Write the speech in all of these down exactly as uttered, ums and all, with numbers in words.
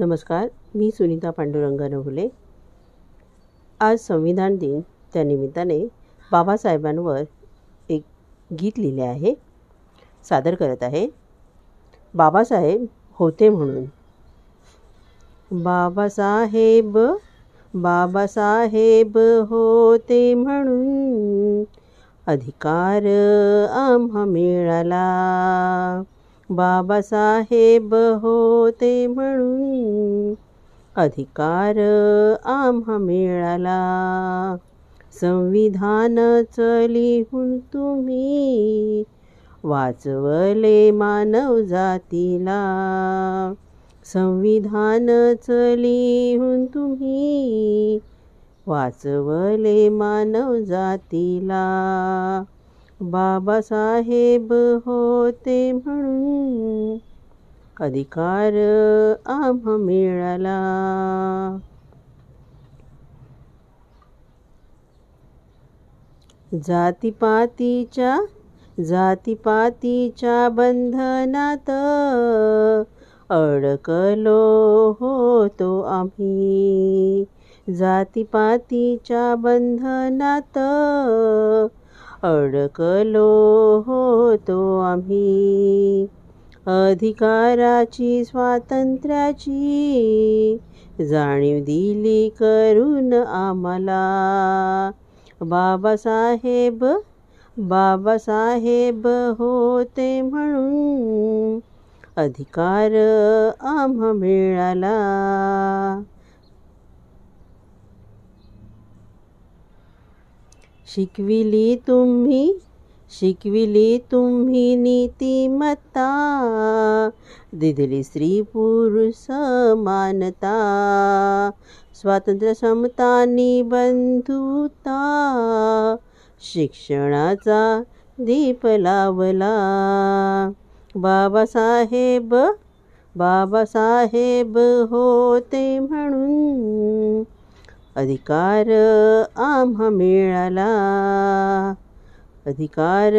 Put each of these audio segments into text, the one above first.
नमस्कार, मी सुनिता पांडुरंग अनभुले. आज संविधान दिन, त्यानिमित्ताने बाबासाहेबांवर एक गीत लिहिले आहे, सादर करत आहे. बाबासाहेब होते म्हणून. बाबासाहेब बाबासाहेब होते म्हणून अधिकार आम्हा मिळाला. बाबासाहेब होते म्हणून अधिकार आम्हा मिळाला. संविधानच लिहून तुम्ही वाचवले मानव जातीला. संविधानच लिहून तुम्ही वाचवले मानव जातीला. बाबासाहेब होते म्हणून अधिकार आम्हा मिळाला. जातीपातीच्या जातीपातीच्या बंधनात अडकलो होतो आम्ही. जातीपातीच्या बंधनात अडकलो होतो आम्ही. अधिकाराची स्वातंत्र्याची जाणीव दिली करून आम्हाला. बाबासाहेब बाबासाहेब होते म्हणून अधिकार आम्हा मिळाला. शिकविली तुम्ही शिकविली तुम्ही नीतिमत्ता, दिली स्त्री पुरुष समानता. स्वातंत्र्य, समता आणि बंधुता शिक्षणाचा दीप लावला. बाबासाहेब बाबासाहेब होते म्हणून अधिकार आम्हा मिळाला. अधिकार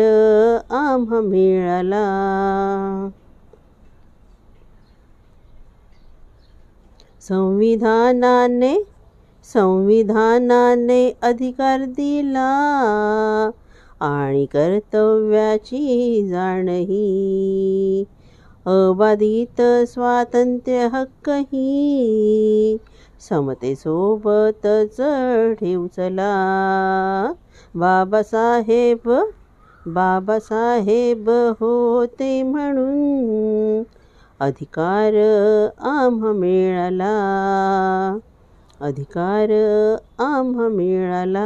आम्हा मिळाला. संविधानाने संविधानाने अधिकार दिला आणि कर्तव्याची जाणही. अबाधित स्वातंत्र्य हक्कही समतेसोबतच ठेवचला. बाबासाहेब बाबासाहेब होते म्हणून अधिकार आम्हा मिळाला. अधिकार आम्हा मिळाला.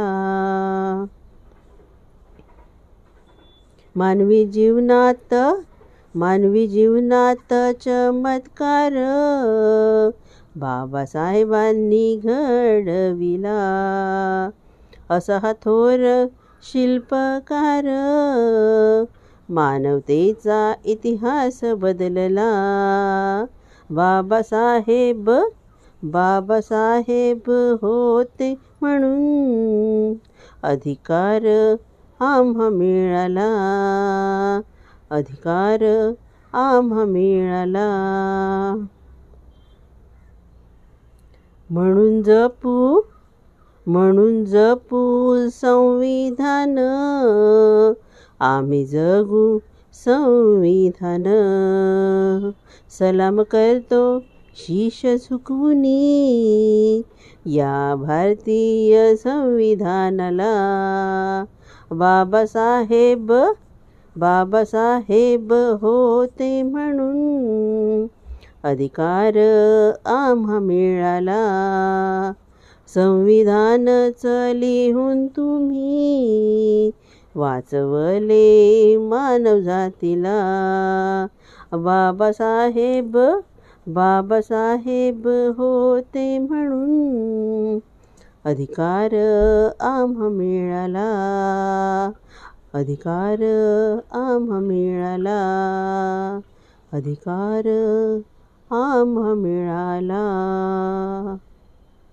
मानवी जीवनात मानवी जीवनात चमत्कार बाबासाहेबांनी घडविला. असा हा थोर शिल्पकार मानवतेचा इतिहास बदलला. बाबासाहेब बाबासाहेब होते म्हणून अधिकार आम्हा मिळाला. अधिकार आम्हा मिळाला. म्हणून जपू म्हणून जपू संविधान, आम्ही जगू संविधान. सलाम करतो शीश झुकवुनी या भारतीय संविधानाला. बाबासाहेब बाबासाहेब होते म्हणून अधिकार आम्हा मिळाला. संविधानच लिहून तुम्ही वाचवले मानवजातीला. बाबासाहेब बाबासाहेब होते म्हणून अधिकार आम्हा मिळाला. अधिकार आम्हा मिळाला. अधिकार आम्हा मिळाला.